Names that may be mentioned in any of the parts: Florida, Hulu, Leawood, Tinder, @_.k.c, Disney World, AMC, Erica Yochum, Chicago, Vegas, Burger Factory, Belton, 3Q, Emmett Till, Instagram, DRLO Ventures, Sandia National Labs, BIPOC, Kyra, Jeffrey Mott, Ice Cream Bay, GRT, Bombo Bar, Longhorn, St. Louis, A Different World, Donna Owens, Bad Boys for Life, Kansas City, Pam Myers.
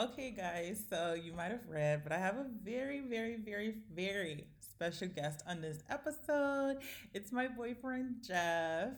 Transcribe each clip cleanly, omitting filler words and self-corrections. Okay, guys, so you might have read, but I have a very, very, very, very special guest on this episode. It's my boyfriend, Jeff.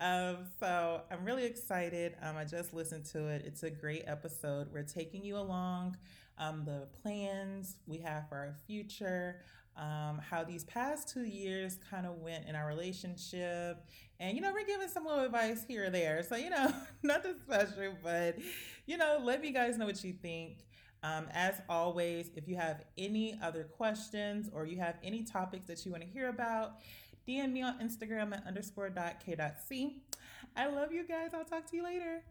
So I'm really excited. I just listened to it. It's a great episode. We're taking you along the plans we have for our future, how these past 2 years kind of went in our relationship. And, you know, we're giving some little advice here or there. So, you know, nothing special, but, you know, let me guys know what you think. As always, if you have any other questions or you have any topics that you want to hear about, DM me on Instagram at _.k.c. I love you guys. I'll talk to you later.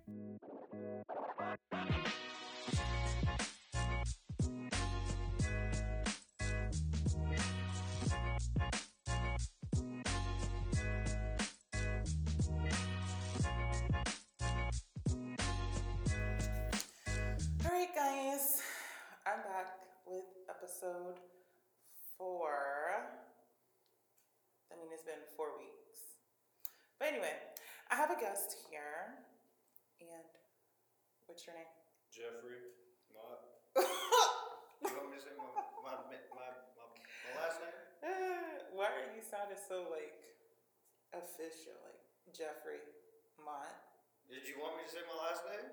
I'm back with episode 4. I mean, it's been 4 weeks. But anyway, I have a guest here. And what's your name? Jeffrey Mott. You want me to say my last name? Why are you sounding so, like, official? Like, Jeffrey Mott. Did you want me to say my last name?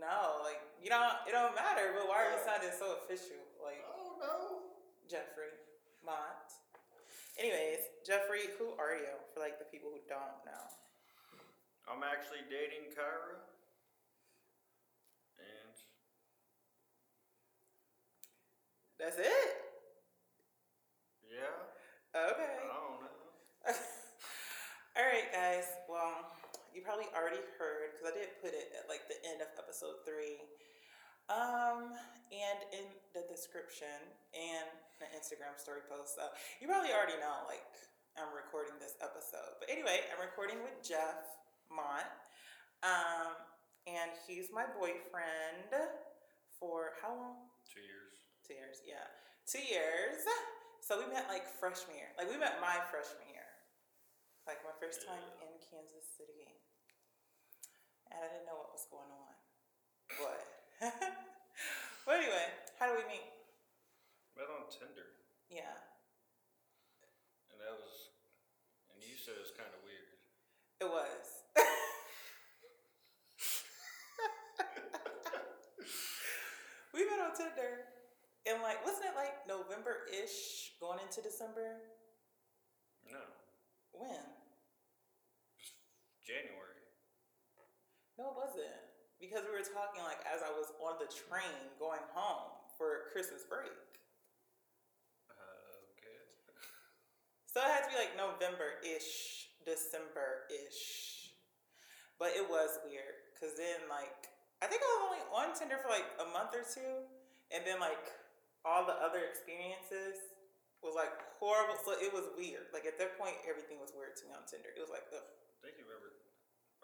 No, like, you don't, it don't matter, but why are you sounding so official? Like, oh no, Jeffrey Mott. Anyways, Jeffrey, who are you for, like, the people who don't know? I'm actually dating Kyra, and that's it? Yeah. Okay. I don't know. Alright, guys, well, you probably already heard, because I did put it at, like, the end of episode 3, and in the description, and the Instagram story post, so you probably already know, like, I'm recording this episode, but anyway, I'm recording with Jeff Mott, and he's my boyfriend for how long? 2 years. 2 years, yeah. 2 years, so we met, like, freshman year, like, we met my freshman year, like, my first time in Kansas City. And I didn't know what was going on. But, but anyway, how do we meet? Met on Tinder. Yeah. And that was, and you said it was kind of weird. It was. We met on Tinder. And, like, wasn't it like November-ish going into December? No. When? January. No, it wasn't. Because we were talking, like, as I was on the train going home for Christmas break. Okay. So it had to be, like, November-ish, December-ish. But it was weird. Because then, like, I think I was only on Tinder for, like, a month or two. And then, like, all the other experiences was, like, horrible. So it was weird. Like, at that point, everything was weird to me on Tinder. It was like, ugh.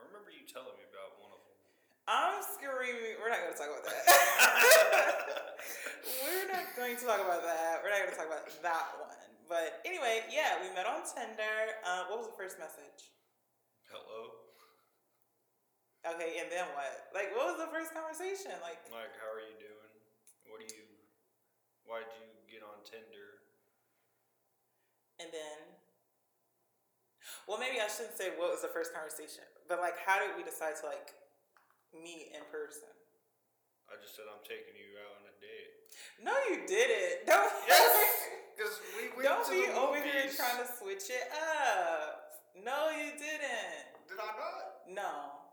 I remember you telling me about one of them. I'm screaming. We're not going to talk about that. We're not going to talk about that one. But anyway, yeah, we met on Tinder. What was the first message? Hello. Okay, and then what? Like, what was the first conversation? Like, how are you doing? Why'd you get on Tinder? And then, well, maybe I shouldn't say what was the first conversation, but, like, how did we decide to, like, meet in person? I just said I'm taking you out on a date. No, you didn't. Don't. Yes, because we don't be over here trying to switch it up. No, you didn't. Did I not? No.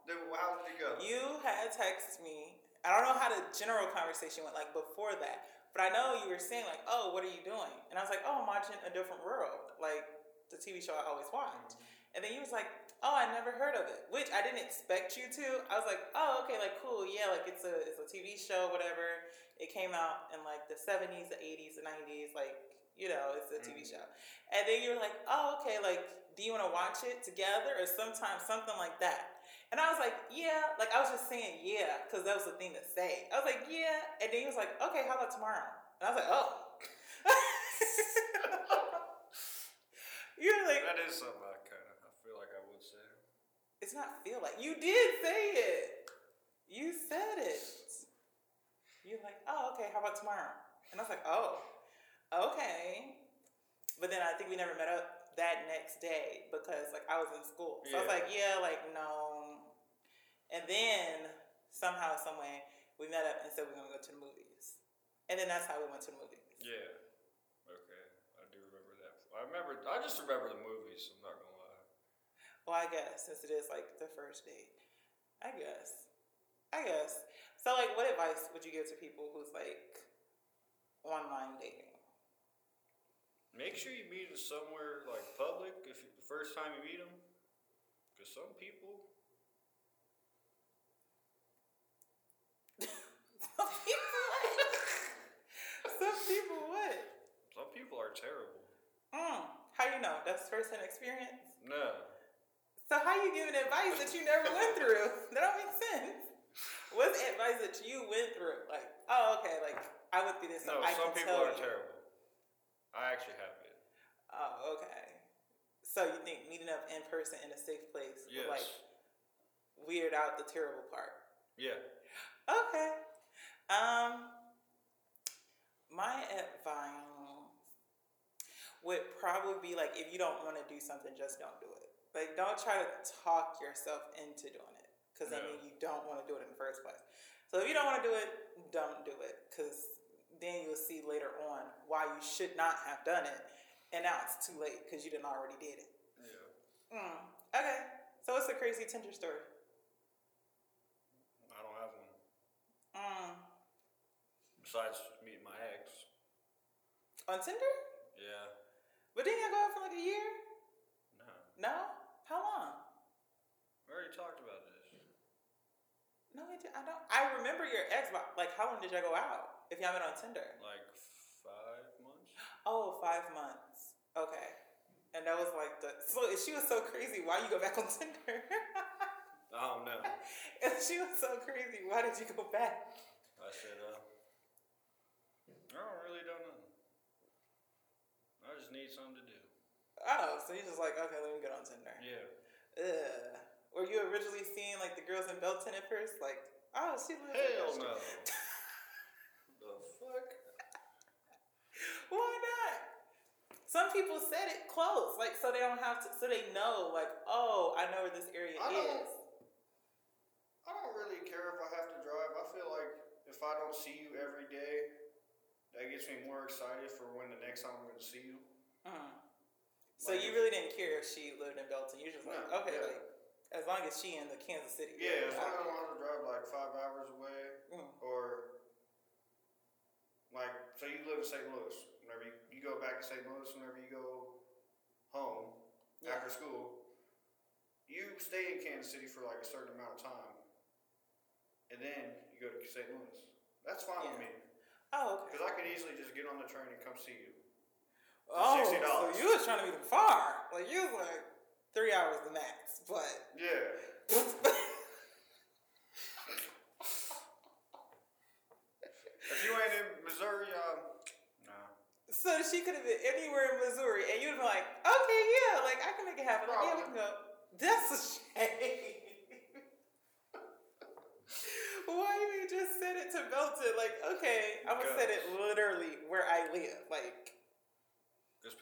Then how did it go? You had texted me. I don't know how the general conversation went, like, before that, but I know you were saying, like, oh, what are you doing? And I was like, oh, I'm watching A Different World, like, the TV show I always watched. And then he was like, oh, I never heard of it, which I didn't expect you to. I was like, oh, okay, like, cool, yeah, like, it's a TV show, whatever. It came out in, like, the 70s, the 80s, the 90s, like, you know, it's a TV show. And then you were like, oh, okay, like, do you want to watch it together or sometime, something like that? And I was like, yeah, like, I was just saying yeah, because that was the thing to say. I was like, yeah. And then he was like, okay, how about tomorrow? And I was like, oh. You're like, that is something I feel like I would say. It's not feel like. You did say it. You said it. You're like, oh, okay, how about tomorrow? And I was like, oh, okay. But then I think we never met up that next day because, like, I was in school. So yeah. I was like, yeah, like, no. And then somehow, some way, we met up and said we're going to go to the movies. And then that's how we went to the movies. Yeah. Okay. I do remember that. I just remember the movies. I'm not going to lie. Well, I guess, since it is, like, the first date. I guess. So, like, what advice would you give to people who's, like, online dating? Make sure you meet them somewhere, like, public, if the first time you meet them. Because some people... Some people what? Some people are terrible. How you know? That's first-hand experience? No. So how you giving advice that you never went through? That don't make sense. What's the advice that you went through? Like, oh, okay, like, I went through this. No, some people are terrible. I actually have been. Oh, okay. So you think meeting up in person in a safe place would, like, weird out the terrible part? Yeah. Okay. My advice would probably be, like, if you don't want to do something, just don't do it. Like, don't try to talk yourself into doing it. Because, I mean, you don't want to do it in the first place. So if you don't want to do it, don't do it. Because then you'll see later on why you should not have done it. And now it's too late because you didn't already did it. Yeah. Okay. So what's the crazy Tinder story? I don't have one. Besides meeting my ex. On Tinder? Yeah. But didn't y'all go out for like a year? No. No? How long? We already talked about this. No, I remember your ex, but, like, how long did y'all go out if y'all met on Tinder? Like 5 months. Oh, 5 months. Okay. And that was like so she was so crazy, why you go back on Tinder? I don't know. If she was so crazy, why did you go back? I said, I don't know. I just need something to do. Oh, so you're just like, okay, let me get on Tinder. Yeah. Ugh. Were you originally seeing, like, the girls in Belton at first? Like, oh, she lives in Belton. Hell no. The fuck? Why not? Some people said it close, like, so they don't have to, so they know, like, oh, I know where this area is. I don't really care if I have to drive. I feel like if I don't see you every day, that gets me more excited for when the next time I'm going to see you. Mm-hmm. So like, you really didn't care if she lived in Belton. You're just like, no, okay, yeah. Like. As long as she in the Kansas City. Yeah, as long as I don't have to drive, like, 5 hours away. Mm-hmm. Or, like, so you live in St. Louis. Whenever you go back to St. Louis, whenever you go home after school, you stay in Kansas City for, like, a certain amount of time. And then you go to St. Louis. That's fine with me. Oh, okay. Because I could easily just get on the train and come see you. Oh, $60. So you was trying to be far. Like, you was like... 3 hours the max, but... Yeah. If you ain't in Missouri, no. So she could have been anywhere in Missouri, and you'd be like, okay, yeah, like, I can make it happen. Like, yeah, we can go. That's a shame. Why you ain't just send it to Belton? Like, okay, I'm going to send it literally where I live, like... It's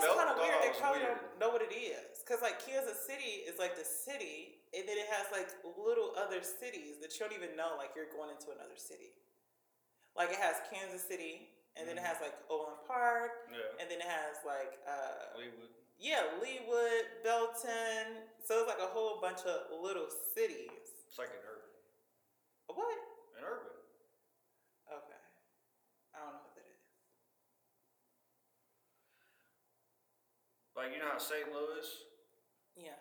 kind of weird. They probably don't know what it is. Because, like, Kansas City is, like, the city, and then it has, like, little other cities that you don't even know, like, you're going into another city. Like, it has Kansas City, and then it has, like, Owen Park, and then it has, like, Leawood. Yeah, Leawood, Belton. So it's, like, a whole bunch of little cities. It's like an urban. What? An urban. Okay. I don't know what that is. Like, you know how St. Louis? Yeah.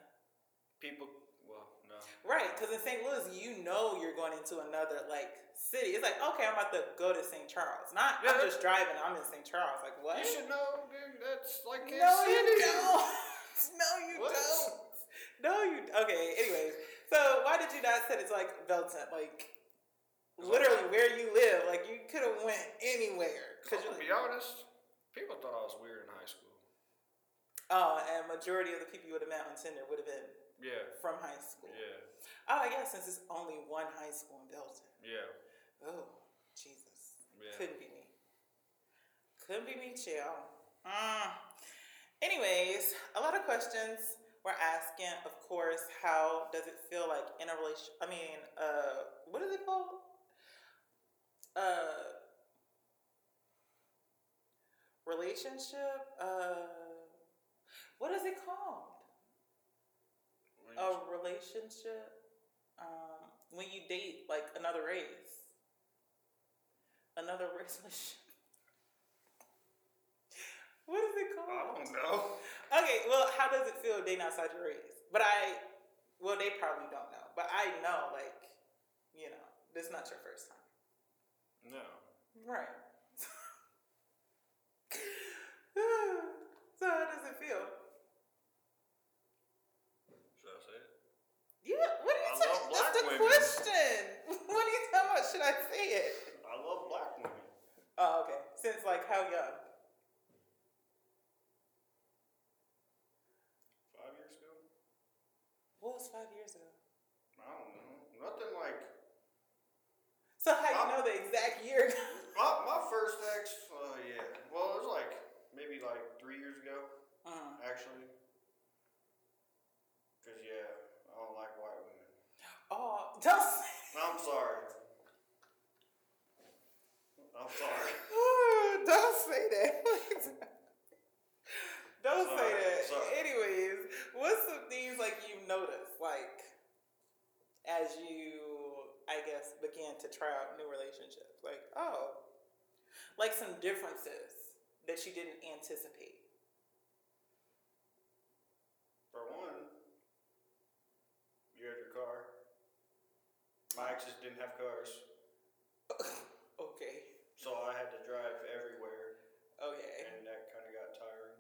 People, well, no. Right, because in St. Louis, you know you're going into another, like, city. It's like, okay, I'm about to go to St. Charles. I'm just driving, I'm in St. Charles. Like, what? You should know, dude, that's like Kansas City. No, you don't. Okay, anyways. So, why did you not set it to, like, Belton? Like, literally where you live. Like, you could have went anywhere. Because to be honest, people thought I was weird in high school. Oh, and majority of the people you would have met on Tinder would have been from high school. Yeah. Oh, I guess since it's only one high school in Belton. Yeah. Oh, Jesus. Yeah. Couldn't be me, chill. Anyways, a lot of questions we're asking, of course, how does it feel like in a relationship? I mean, what is it called? Relationship? What is it called? A relationship? When you date, like, another race. Another race. What is it called? I don't know. Okay, well, how does it feel dating outside your race? But they probably don't know. But I know, like, you know, this is not your first time. No. Right. So how does it feel? Should I say it? Yeah, what are you talking about? That's the question. What are you talking about? Should I say it? I love black women. Oh, okay. Since, like, how young? 5 years ago? What was 5 years ago? I don't know. Nothing like... So how you know the exact year? my first ex, yeah. Well, it was maybe 3 years ago, actually. Because, yeah, I don't like white women. Oh, don't say. I'm sorry. Ooh, don't say that. Sorry. Anyways, what's some things you've noticed, as you, I guess, began to try out new relationships? Some differences that you didn't anticipate. For one, you had your car. My exes didn't have cars. Okay. So I had to drive everywhere. Okay. And that kind of got tiring.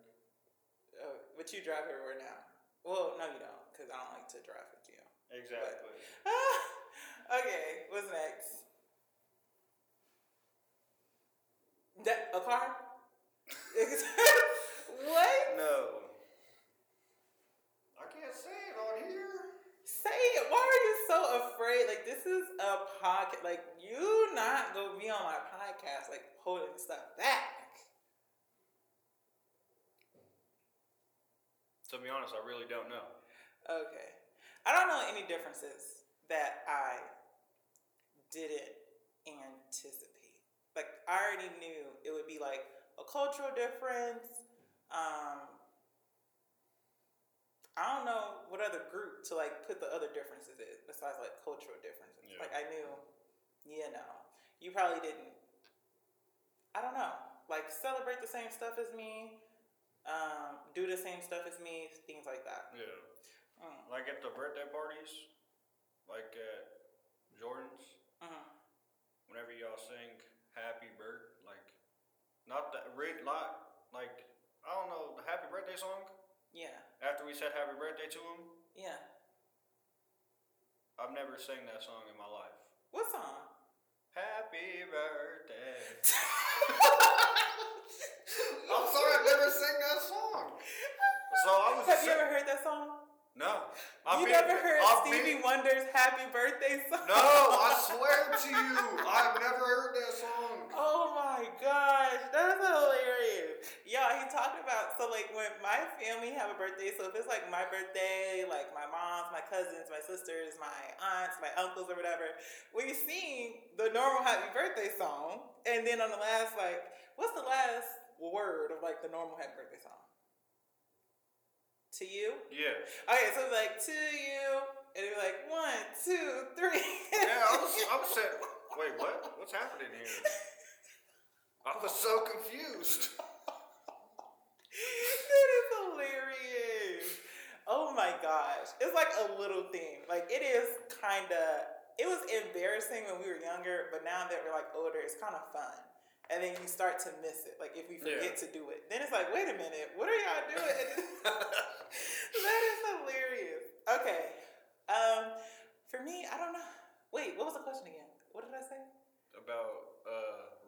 Oh, but you drive everywhere now. Well, no, you don't, because I don't like to drive with you. Exactly. But, okay, what's next? A car? What? No. I can't say it on here. Say it. Why are you so afraid? This is a podcast. You not gonna be on my podcast, holding stuff back. To be honest, I really don't know. Okay. I don't know any differences that I didn't anticipate. I already knew it would be, a cultural difference. I don't know what other group to, put the other differences in besides, cultural differences. Yeah. I knew, you probably didn't, I don't know, celebrate the same stuff as me. Do the same stuff as me, things like that. Yeah. Mm. At the birthday parties, at Jordan's, whenever y'all sing Happy Bird, not that red lot, I don't know, the Happy Birthday song? Yeah. After we said Happy Birthday to him? Yeah. I've never sang that song in my life. What song? Happy Birthday. I'm sorry, I've never sang that song. Have you ever heard that song? No. I've never heard Stevie Wonder's Happy Birthday song? No, I swear to you, I've never heard that song. Oh my gosh, that's hilarious. Yeah, he's talking about, when my family have a birthday, so if it's my birthday, my mom's, my cousins, my sisters, my aunts, my uncles or whatever, we sing the normal Happy Birthday song, and then on the last, what's the last word of the normal Happy Birthday song? To you? Yeah. Okay, so it's to you, and it'd be 1, 2, 3. Yeah, I was upset. Wait, what? What's happening here? I was so confused. That is hilarious. Oh my gosh. It's a little thing. It is it was embarrassing when we were younger, but now that we're older, it's kind of fun. And then you start to miss it. If we forget to do it. Then it's wait a minute. What are y'all doing? That is hilarious. Okay. For me, I don't know. Wait, what was the question again? What did I say? About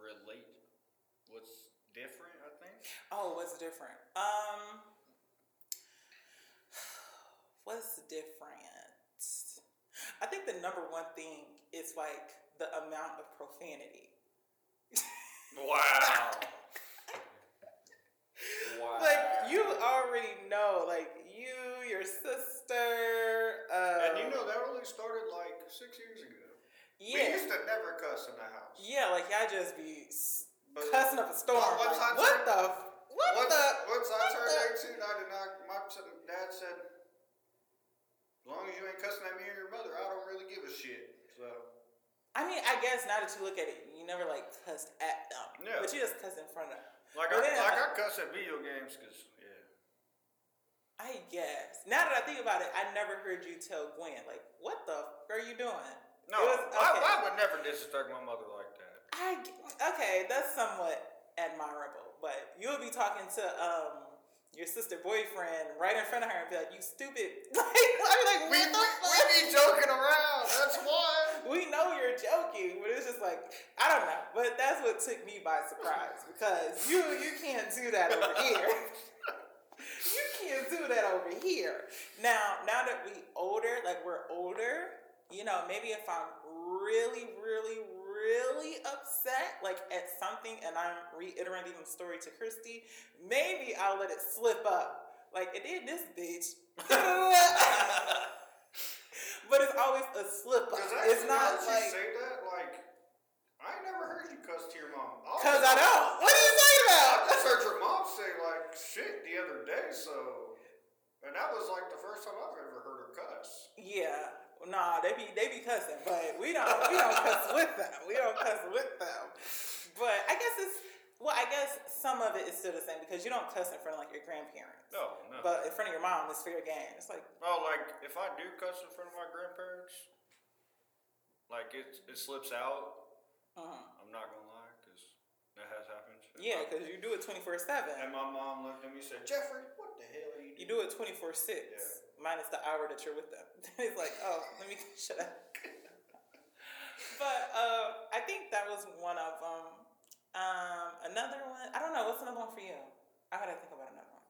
relate. What's different, I think? Oh, what's different? What's different? I think the number one thing is, the amount of profanity. Yeah, like y'all just be cussing up a storm. Once I turned 18, my dad said, as long as you ain't cussing at me or your mother, I don't really give a shit. So. I mean, I guess now that you look at it, you never like cussed at them. Yeah. But you just cussed in front of them. I cuss at video games because, yeah. I guess. Now that I think about it, I never heard you tell Gwen, like, what the fuck are you doing? No, I would never disrespect my mother like that. That's somewhat admirable. But you'll be talking to your sister's boyfriend right in front of her and be like, you stupid. We be joking around. That's why. We know you're joking, but it's just like, I don't know. But that's what took me by surprise, because you can't do that over here. You can't do that over here. Now that we're older, you know, maybe if I'm really, really, really upset, like at something, and I'm reiterating the story to Christy, maybe I'll let it slip up. Like, it did this bitch. But it's always a slip up. It's not like. You say that? Like, I never heard you cuss to your mom. Because I don't. What are you talking about? I just heard your mom say, like, shit the other day, so. And that was, like, the first time I've ever heard her cuss. Yeah. Nah, they be cussing, but we don't cuss with them. We don't cuss with them. But I guess it's. Well, I guess some of it is still the same because you don't cuss in front of, like, your grandparents. No. But in front of your mom, it's fair game. It's like... Oh, like, if I do cuss in front of my grandparents, like, it slips out. Uh-huh. I'm not going to lie, because that has happened. And yeah, because you do it 24/7. And my mom looked at me and said, Jeffrey, what the hell are you doing? You do it 24/6, yeah. Minus the hour that you're with them. It's like, oh, let me shut up. But I think that was one of them. Another one, I don't know, what's another one for you? I gotta think about another one.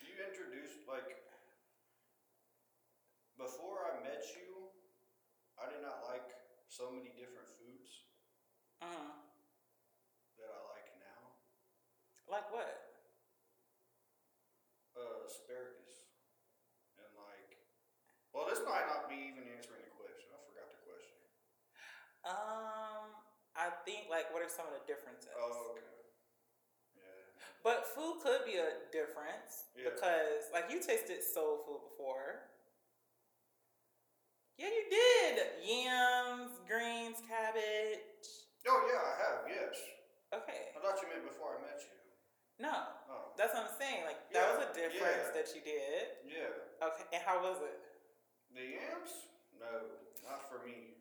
You introduced, like, before I met you, I did not like so many different foods that I like now. Like what? Asparagus. And like, well, this might not be even answering the question. I forgot the question. I think, like, what are some of the differences? Oh, okay. Yeah. But food could be a difference because, like, you tasted soul food before. Yeah, you did. Yams, greens, cabbage. Oh, yeah, I have, yes. Okay. I thought you meant before I met you. No, That's what I'm saying. Like, that was a difference that you did. Yeah. Okay, and how was it? The yams? No, not for me.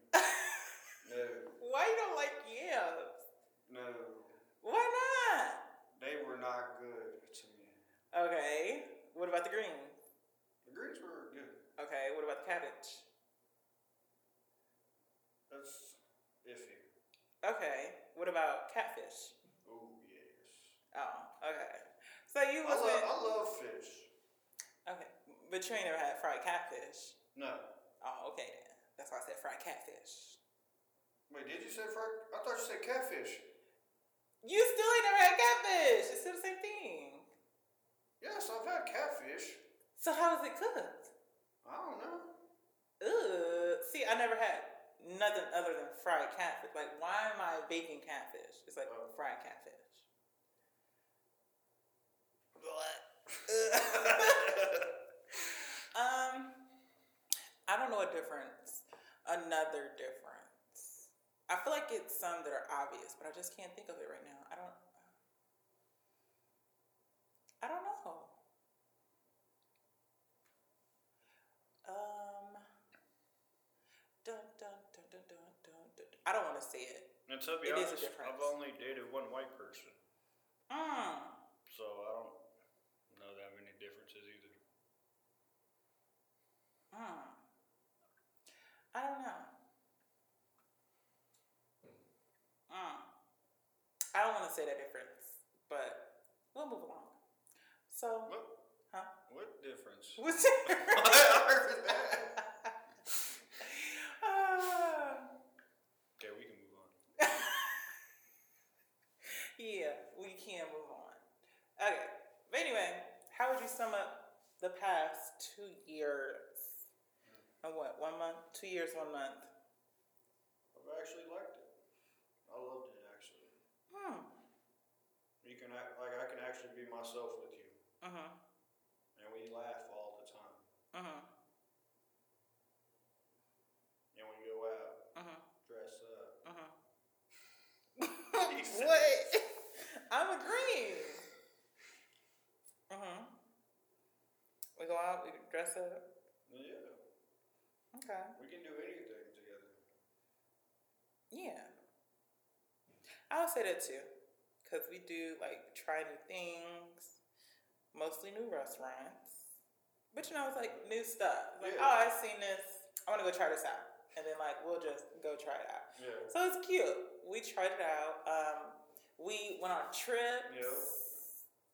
No. Why you don't like yams? No. Why not? They were not good to me. Okay. What about the greens? The greens were good. Okay, what about the cabbage? That's iffy. Okay, what about catfish? Oh, okay. So you was I love fish. Okay. But you ain't never had fried catfish? No. Oh, okay then. That's why I said fried catfish. Wait, did you say fried? I thought you said catfish. You still ain't never had catfish. It's still the same thing. Yes, I've had catfish. So how is it cooked? I don't know. Ugh. See, I never had nothing other than fried catfish. Like, why am I baking catfish? It's like fried catfish. I don't know another difference. I feel like it's some that are obvious, but I just can't think of it right now. I don't know. I don't want to say it. And to be honest, I've only dated one white person. So I don't know that many differences either. I don't know. I don't want to say that difference, but we'll move along. So, what difference? What difference? I heard that. Okay, we can move on. Yeah, we can move on. Okay, but anyway, how would you sum up the past 2 years? And what, 1 month? 2 years, 1 month. I've actually liked it. I loved it, actually. You can act like I can actually be myself with you. And we laugh all the time. And we go out, dress up. What? I'm agreeing. We go out, we dress up. Yeah. Okay. We can do anything together. Yeah. I would say that too. Because we do, like, try new things. Mostly new restaurants. But, you know, it's, like, new stuff. It's like, yeah. Oh, I've seen this. I want to go try this out. And then, like, we'll just go try it out. Yeah. So, it's cute. We tried it out. We went on trips. Yeah.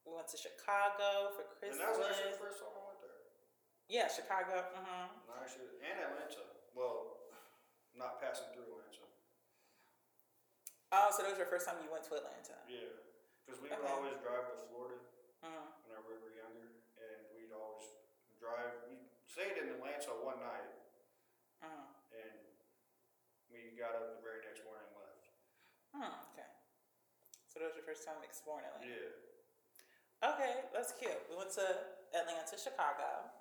We went to Chicago for Christmas. And that was actually the first time I went there. Yeah, Chicago. And Atlanta. Well, not passing through Atlanta. Oh, so that was your first time you went to Atlanta? Yeah, because we would always drive to Florida whenever we were younger, and we'd always drive. We stayed in Atlanta one night, and we got up the very next morning and left. Okay. So that was your first time exploring Atlanta? Yeah. Okay, that's cute. We went to Atlanta, Chicago.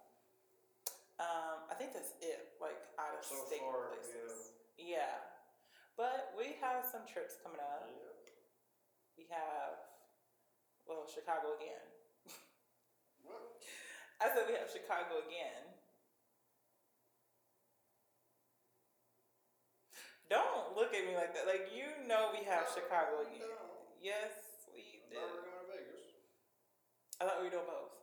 I think that's it, like out-of-state places. Yeah. But we have some trips coming up. Yeah. We have, well, Chicago again. What? I said we have Chicago again. Don't look at me like that. Like, you know we have Chicago again. No. Yes, we did. I thought we were going to Vegas. I thought we were doing both.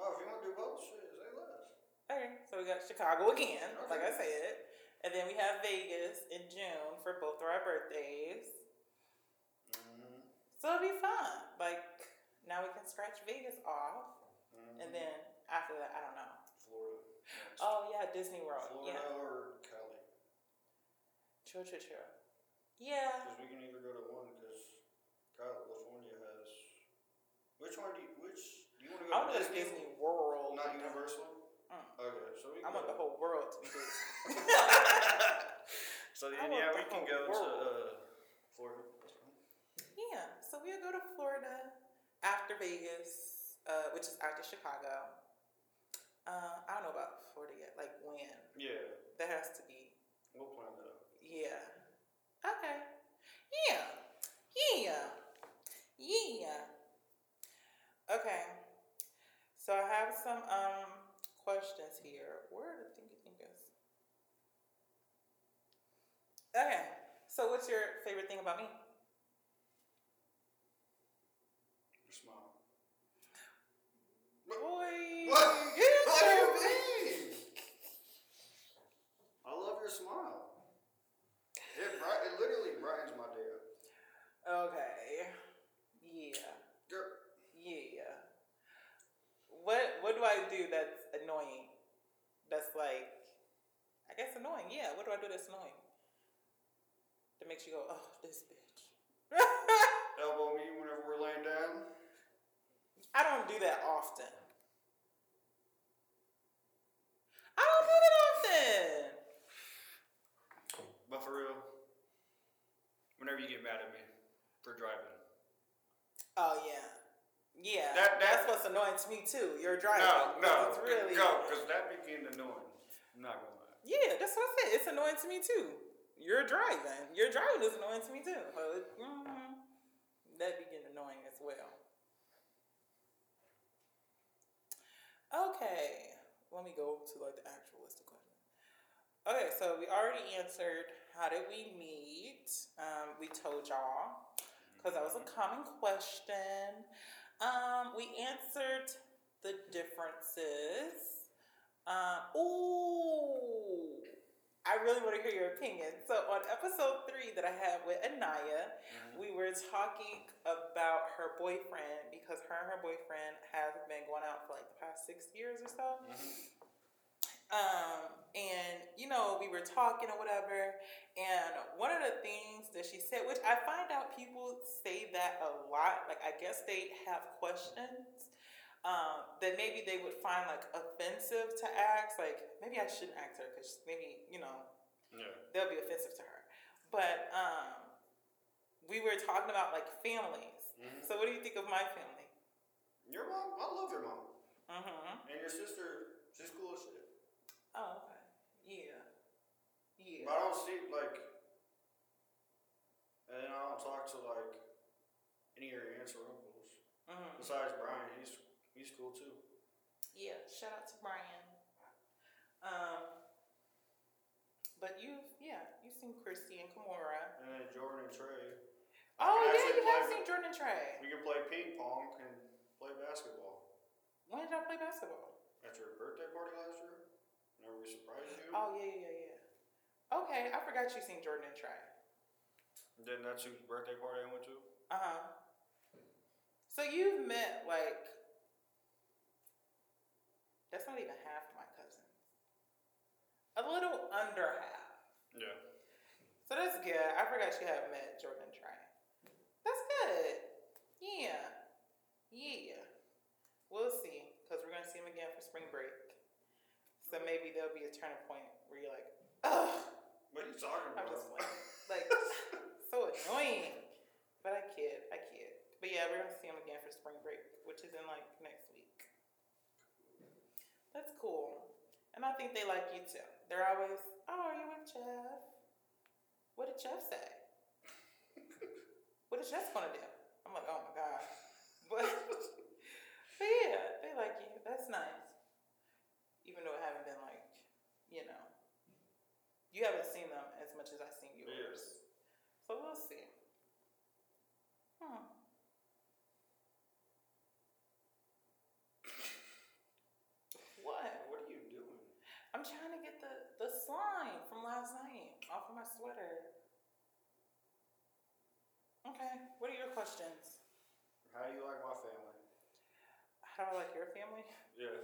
Well, if you want to do both, shit, say less. Okay, so we got Chicago again, okay. Like I said. And then we have Vegas in June for both of our birthdays. So it'll be fun. Like, now we can scratch Vegas off. And then after that, I don't know. Florida. Next. Oh, yeah, Disney World. Florida or Cali. True. Yeah. Because we can either go to one, because California has... Which do you want to go to? I want to go to Disney World. Not Universal? Okay, so we can I want the whole world to be Disney. So then, yeah, we can go to Florida. Yeah, so we'll go to Florida after Vegas, which is after Chicago. I don't know about Florida yet, like when. Yeah. That has to be. We'll plan that out. Yeah. Okay. Yeah. Okay. So I have some questions here. Where are the thingy-thingas? Okay, so what's your favorite thing about me? Your smile. Boy! What? What do you mean? I love your smile. It literally brightens my day up. Okay. Yeah. Girl. Yeah. What do I do that's annoying? That's like, I guess annoying. Yeah, what do I do that's annoying? That makes you go, oh, this bitch. Elbow me whenever we're laying down. I don't do that often. But for real, whenever you get mad at me for driving. Oh, yeah. Yeah. That's what's annoying to me, too. You're driving. No. It's really... No, because that became annoying. I'm not going to lie. Yeah, that's what I said. It's annoying to me, too. You're driving. Your driving is annoying to me too. That'd be getting annoying as well. Okay. Let me go to like the actual list of questions. Okay, so we already answered how did we meet? We told y'all. Because that was a common question. We answered the differences. I really want to hear your opinion. So on episode 3 that I had with Anaya, we were talking about her boyfriend because her and her boyfriend have been going out for like the past 6 years or so. And, you know, we were talking or whatever. And one of the things that she said, which I find out people say that a lot. Like, I guess they have questions that maybe they would find like offensive to ask. Like, maybe I shouldn't ask her because maybe, you know, they'll be offensive to her. But we were talking about like families. Mm-hmm. So what do you think of my family? Your mom? I love your mom. Mm-hmm. And your sister, she's cool as shit. Oh, okay. Yeah. Yeah. But I don't see, like, and I don't talk to, like, any of your aunts or uncles. Mm-hmm. Besides Brian, he's cool, too. Yeah, shout out to Brian. But you've seen Christy and Kimora. And then Jordan and Trey. Oh, yeah, you have seen Jordan and Trey. We can play ping pong and play basketball. When did y'all play basketball? At your birthday party last year. Remember we surprised you? Oh, yeah. Okay, I forgot you seen Jordan and Trey. And then that's whose birthday party I went to? Uh-huh. So you've met, like, that's not even half my cousins. A little under half. Yeah. So that's good. I forgot you have met Jordan and Trey. That's good. Yeah. Yeah. We'll see, because we're going to see him again for spring break. So maybe there'll be a turning point where you're like, ugh. What are you talking about? I'm just like so annoying. But I kid. But yeah, we're going to see him again for spring break, which is in like next week. That's cool. And I think they like you too. They're always, oh, are you with Jeff? What did Jeff say? What is Jeff going to do? I'm like, oh my God. But yeah, they like you. That's nice. Even though it haven't been like, you know, you haven't seen them as much as I've seen yours. Yes. So we'll see. What? What are you doing? I'm trying to get the slime from last night off of my sweater. Okay. What are your questions? How do you like my family? How do I like your family? Yeah.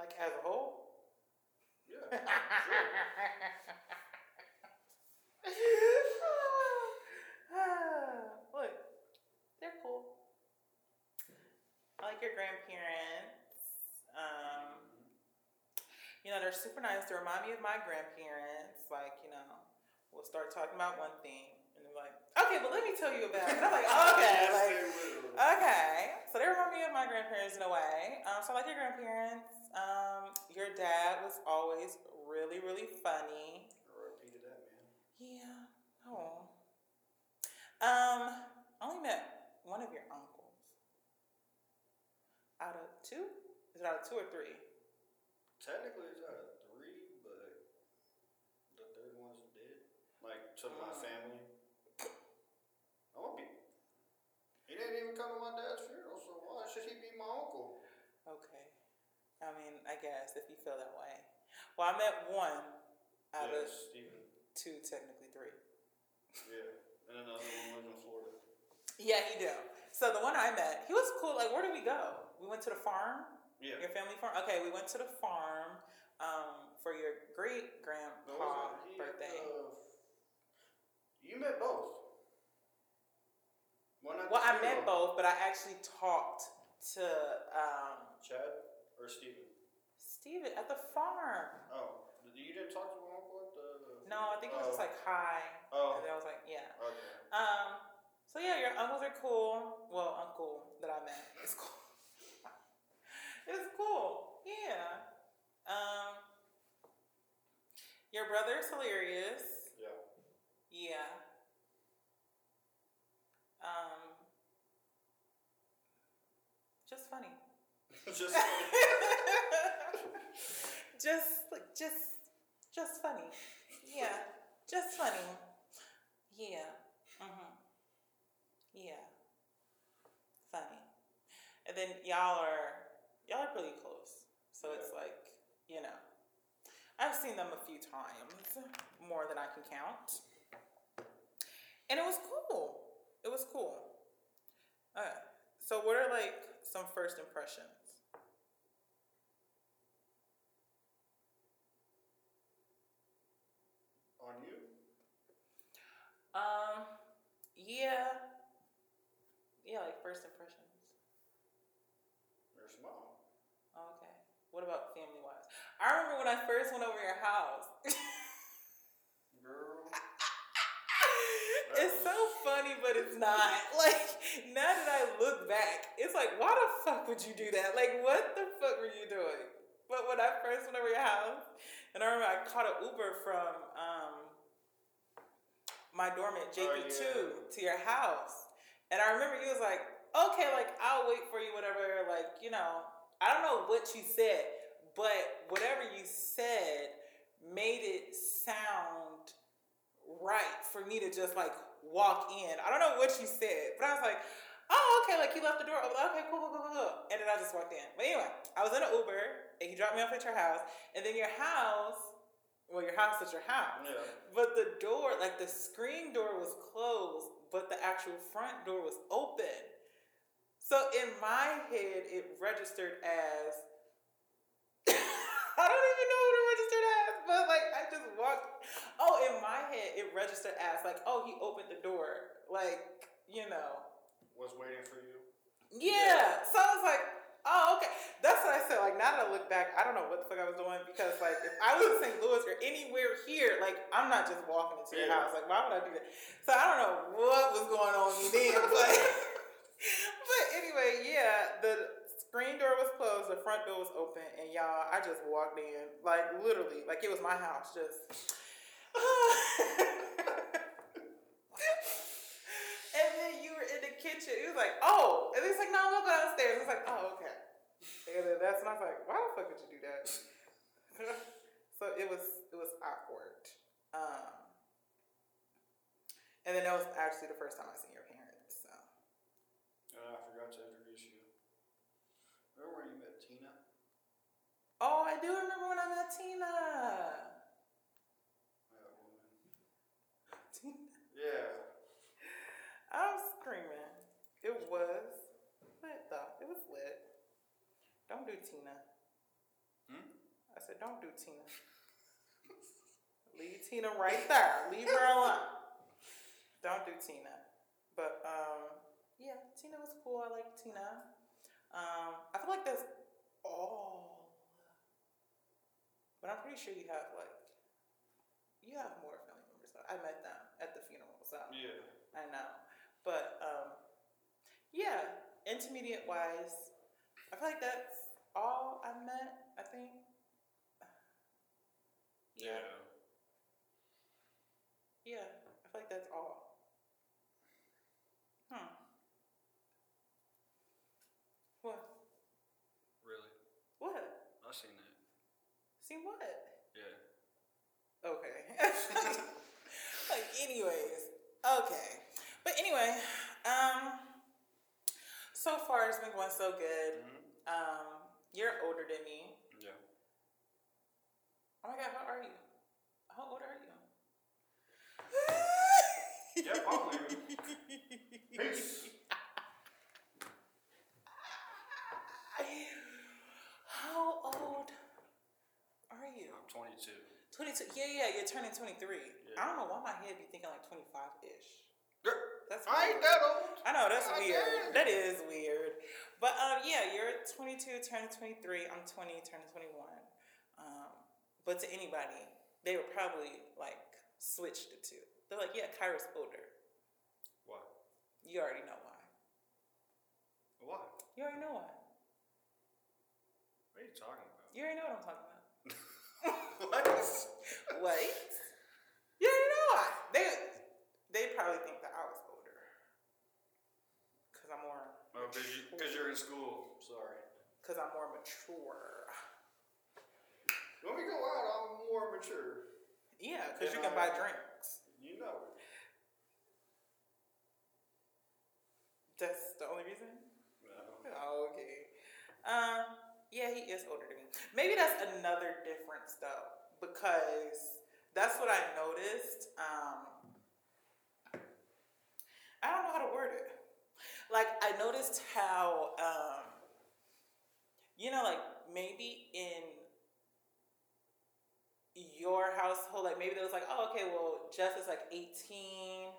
Like as a whole? Yeah. Sure. Look, they're cool. I like your grandparents. You know, they're super nice. They remind me of my grandparents. Like, you know, we'll start talking about one thing. And they're like, okay, but let me tell you about it. And I'm like, okay. Like, okay. So they remind me of my grandparents in a way. So I like your grandparents. Your dad was always really, really funny. I repeated that, man. Yeah. Oh. I only met one of your uncles. Out of two? Is it out of two or three? Technically, it's out of three, but the third one's dead. Like, to my family. He didn't even come to my dad's funeral, so why should he be my uncle? Okay. I mean, I guess, if you feel that way. Well, I met one out of Steven. Two, technically three. Yeah, and another one lived in Florida. Yeah, he did. So the one I met, he was cool. Like, where did we go? We went to the farm? Yeah. Your family farm? Okay, we went to the farm for your great-grandpa's birthday. You met both. I met both, but I actually talked to... Chad or Steven? Steven, at the farm. Oh, you didn't talk to one uncle at the... No, I think it was just like, hi. Oh. And then I was like, yeah. Okay. So yeah, your uncles are cool. Well, uncle that I met is cool. It's cool. Yeah. Your brother is hilarious. Yeah. Yeah. Just funny. Just funny. just funny. Yeah. Just funny. Yeah. Mm-hmm. Yeah. Funny. And then y'all are really close. So it's like, you know. I've seen them a few times, more than I can count. And it was cool. It was cool. Okay. So what are like some first impressions? On you? Yeah, like first impressions. They're small. Oh, okay. What about family wise? I remember when I first went over your house. Girl. It's so funny, but it's not. Like, now that I look back, it's like, why the fuck would you do that? Like, what the fuck were you doing? But when I first went over your house, and I remember I caught an Uber from my dormant JP2 to your house. And I remember you was like, okay, like, I'll wait for you, whatever. Like, you know, I don't know what you said, but whatever you said made it sound right for me to just like walk in. I don't know what you said, but I was like, oh, okay, like you left the door open. Okay, cool. And then I just walked in. But anyway, I was in an Uber and he dropped me off at your house. And then your house, well, your house is your house. Yeah. But the door, like the screen door was closed, but the actual front door was open. So in my head, it registered as, I don't even know what it registered as, but like I just walked. Oh, in my head, it registered as like, oh, he opened the door. Like, you know. Was waiting for you. Yeah. So I was like, oh, okay. That's what I said. Like, now that I look back, I don't know what the fuck I was doing because like if I was in St. Louis or anywhere here, like I'm not just walking into your house. Like, why would I do that? So I don't know what was going on with me then, but anyway, yeah, the screen door was closed, the front door was open, and y'all, I just walked in, like literally, like it was my house, just. And then you were in the kitchen. It was like, oh, and it's like, no, I'm gonna go downstairs. It's like, oh, okay. And then that's when I was like, why the fuck would you do that? So it was awkward. And then that was actually the first time I seen your parents. So. I forgot to introduce you. Remember when you met Tina? Oh, I do remember when I met Tina. That woman. Tina? Yeah. I'm screaming. It was lit, though. It was lit. Don't do Tina. I said, don't do Tina. Leave Tina right there. Leave her alone. Don't do Tina. But, yeah, Tina was cool. I like Tina. I feel like that's all, but I'm pretty sure you have more family members. I met them at the funeral, so yeah, I know. But yeah, intermediate wise, I feel like that's all I met. I think. Yeah, I feel like that's all. What? Really? What? I've seen that. Seen what? Yeah. Okay. Like, anyways. Okay. But anyway, so far it's been going so good. Mm-hmm. You're older than me. Yeah. Oh my God, how are you? How old are you? Yeah, probably. Peace. How old are you? I'm 22. 22. Yeah. You're turning 23. Yeah. I don't know why my head be thinking like 25-ish. That's weird. I ain't that old. I know, that's weird. That is weird. But yeah, you're 22, turning 23. I'm 20, turning 21. But to anybody, they would probably like switch the two. They're like, yeah, Kyra's older. Why? You already know why. Why? You already know why. What are you talking about? You already know what I'm talking about. What? What? You already know why. They probably think that I was older. Because I'm more... Oh, because you're in school. Sorry. Because I'm more mature. When we go out, I'm more mature. Yeah, because you can buy drinks. You know it. That's the only reason? No. Oh, okay. Yeah, he is older than me. Maybe that's another difference, though, because that's what I noticed. I don't know how to word it. Like, I noticed how, you know, like, maybe in your household, like, maybe there was like, oh, okay, well, Jeff is like 18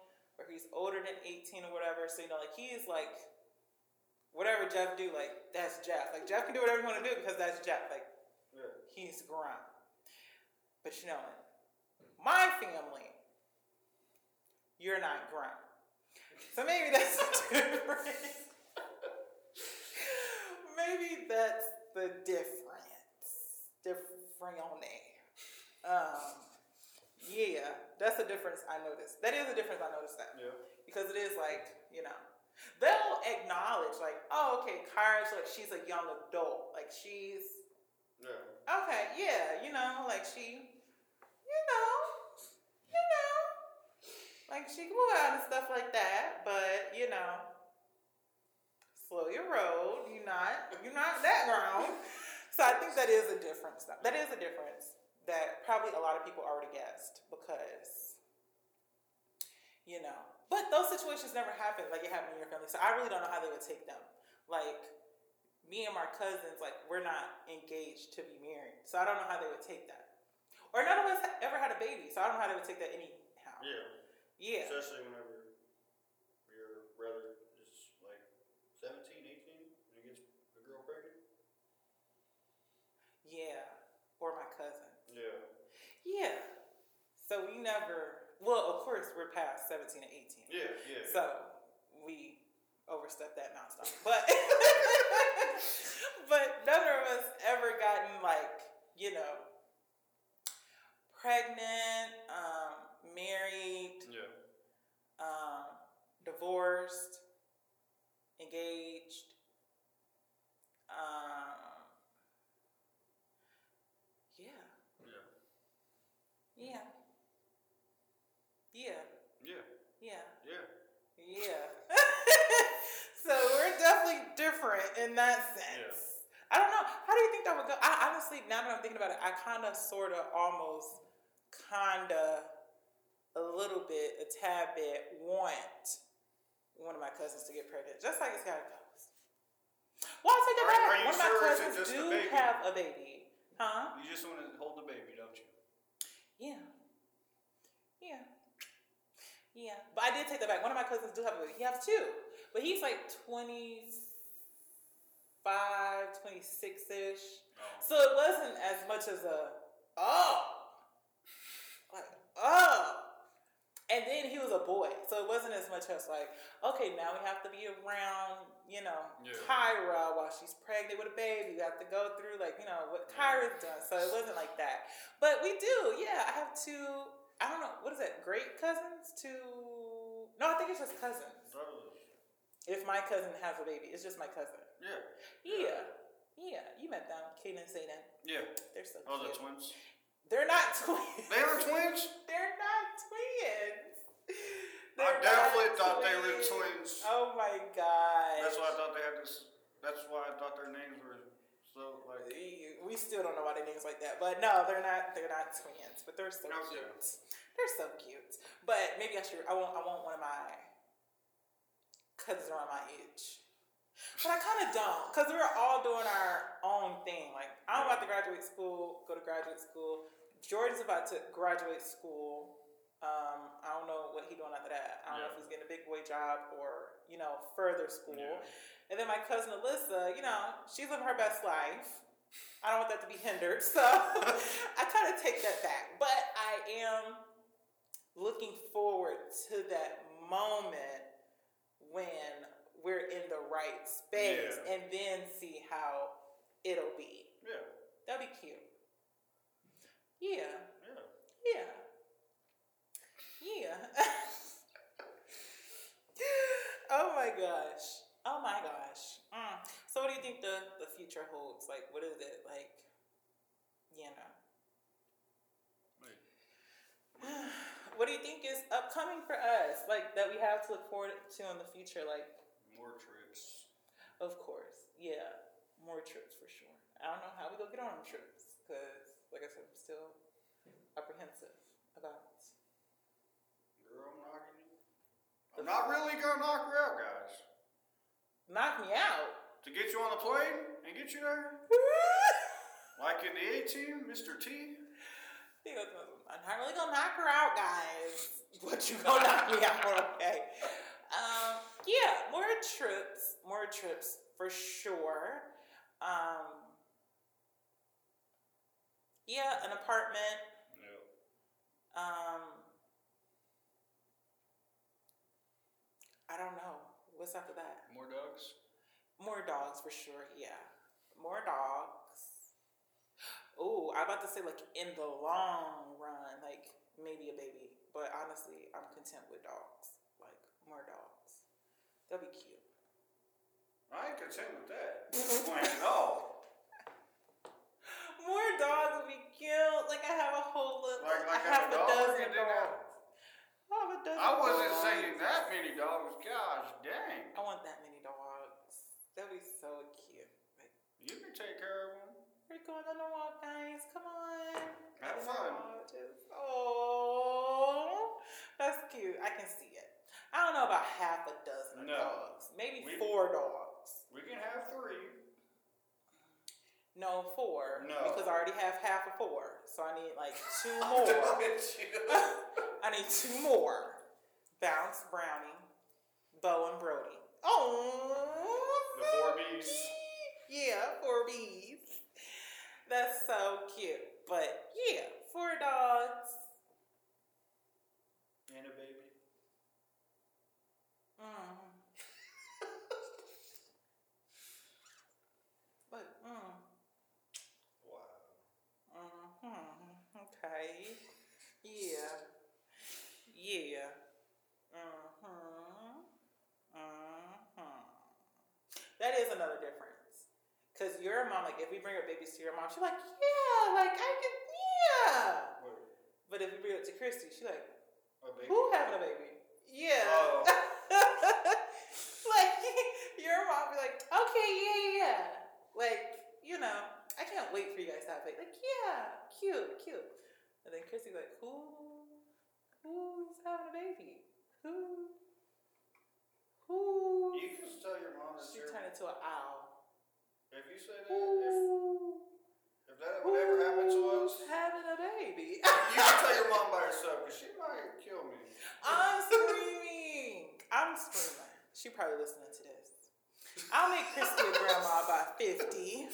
or he's older than 18 or whatever. So, you know, like, he is like, whatever Jeff do, like, that's Jeff. Like, Jeff can do whatever he want to do because that's Jeff. Like, yeah. He's grind. But you know what? My family, you're not grind. So maybe that's the difference. Maybe that's the difference. Yeah, that's the difference I noticed. That is the difference I noticed that. Yeah. Because it is like, you know, they'll acknowledge like, oh, okay, Kyra's like, she's a young adult. Like she's, yeah. Okay, yeah, you know, like she, you know, like she can move out and stuff like that. But, you know, slow your road. You're not that grown. So I think that is a difference. That is a difference. That probably a lot of people already guessed because, you know. But those situations never happen like it happened in your family. So I really don't know how they would take them. Like, me and my cousins, like, we're not engaged to be married. So I don't know how they would take that. Or none of us ever had a baby. So I don't know how they would take that anyhow. Yeah. Especially whenever your brother is, like, 17, 18, and he gets a girl pregnant. Yeah. Or my cousin. Yeah. So we never, well, of course, we're past 17 and 18. Yeah. So we overstepped that milestone. But none of us ever gotten, like, you know, pregnant, married, divorced, engaged, Yeah. So we're definitely different in that sense. Yeah. I don't know. How do you think that would go? I honestly, now that I'm thinking about it, I kind of, sort of, almost, kind of, a little bit, a tad bit, want one of my cousins to get pregnant. Just like it's got to go. Well, I'll take that back. One of my cousins do have a baby. Huh? You just want to hold the baby, don't you? Yeah. But I did take that back. One of my cousins do have a baby. He has two. But he's like 25, 26-ish. Oh. So it wasn't as much as and then he was a boy. So it wasn't as much as like, okay, now we have to be around, you know, Kyra while she's pregnant with a baby. You have to go through, like, you know, what Kyra's done. So it wasn't like that. But we do. Yeah, I have two, I don't know, what is that, great cousins? Two, no, I think it's just cousins. Brothers. If my cousin has a baby, it's just my cousin. Yeah. You met them. Kaden and Zayden. Yeah. They're so cute. Oh, they're twins? They're not twins. They were twins? They're not twins. I definitely thought they were twins. Oh my god. That's why I thought they had this. That's why I thought their names were so like. We still don't know why their names like that, but no, they're not twins. But they're so cute. They're so cute. But maybe I should. I want one of my cousins around my age. But I kind of don't, because we're all doing our own thing. Like, I'm about to go to graduate school. Jordan's about to graduate school. I don't know what he's doing after that. I don't know if he's getting a big boy job or, you know, further school. Yeah. And then my cousin Alyssa, you know, she's living her best life. I don't want that to be hindered. So I kind of take that back. But I am looking forward to that moment when we're in the right space and then see how it'll be. Yeah. That'll be cute. Yeah. Oh my gosh. So what do you think the future holds? Like, what is it? Like, you know. Wait. What do you think is upcoming for us? Like, that we have to look forward to in the future? Like, more trips. Of course. Yeah. More trips for sure. I don't know how we go get on trips because, like I said, I'm still apprehensive about. Girl, I'm knocking you. I'm not really going to knock her out, guys. Knock me out? To get you on the plane and get you there? Like in the A-Team, Mr. T? He goes, I'm not really gonna knock her out, guys. What you gonna knock me out for? Okay. Yeah, more trips for sure. Yeah, an apartment. Yep. I don't know. What's after that? More dogs. More dogs for sure. Yeah, more dogs. Oh, I'm about to say like in the long run, like maybe a baby. But honestly, I'm content with dogs. Like more dogs. That'll be cute. I ain't content with that. No. More dogs would be cute. Like I have a whole little. Like I have a dozen dogs. I wasn't saying that many dogs. Gosh dang. I want that many dogs. That'd be so cute. Like, you can take care of them. We're going on a walk, guys. Come on. Have fun. Oh, that's cute. I can see it. I don't know about half a dozen dogs. Maybe four dogs. We can have three. No, four. No. Because I already have half of four. So I need like two more. I need two more. Bounce, Brownie, Bo, and Brody. Oh. The four B's. Cute. Yeah, four B's. That's so cute. But yeah, four dogs. And a baby. Mm. But, mm. Wow. Mm-hmm. Okay. Yeah. Yeah. Mm-hmm. Mm-hmm. That is another difference. Because your mom, like, if we bring up babies to your mom, she's like, yeah, like, I can, yeah. Wait. But if we bring it to Christy, she's like, a baby? Who having a baby? Yeah. Oh. Like, your mom be like, okay, yeah, yeah. Like, you know, I can't wait for you guys to have it. Like, yeah, cute, cute. And then Chrissy's like, who's having a baby? Who? You can just tell your mom that she turned into an owl. If you say that, if that would ever happen to us, having a baby. You can tell your mom by herself because she might kill me. I'm screaming. She probably listening to this. I'll make Christy a grandma about 50,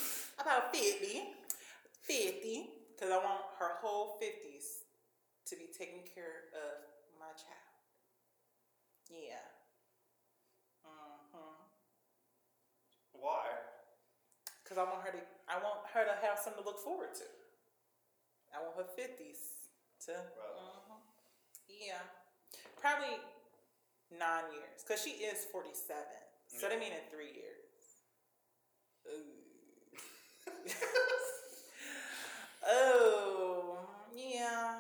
because I want her whole 50s to be taking care of my child. Yeah. Mm-hmm. Why? Because I want her to have something to look forward to. I want her 50s to. Mm-hmm. Yeah. Probably 9 years, because she is 47. So they mean in 3 years. Ooh. Oh, yeah.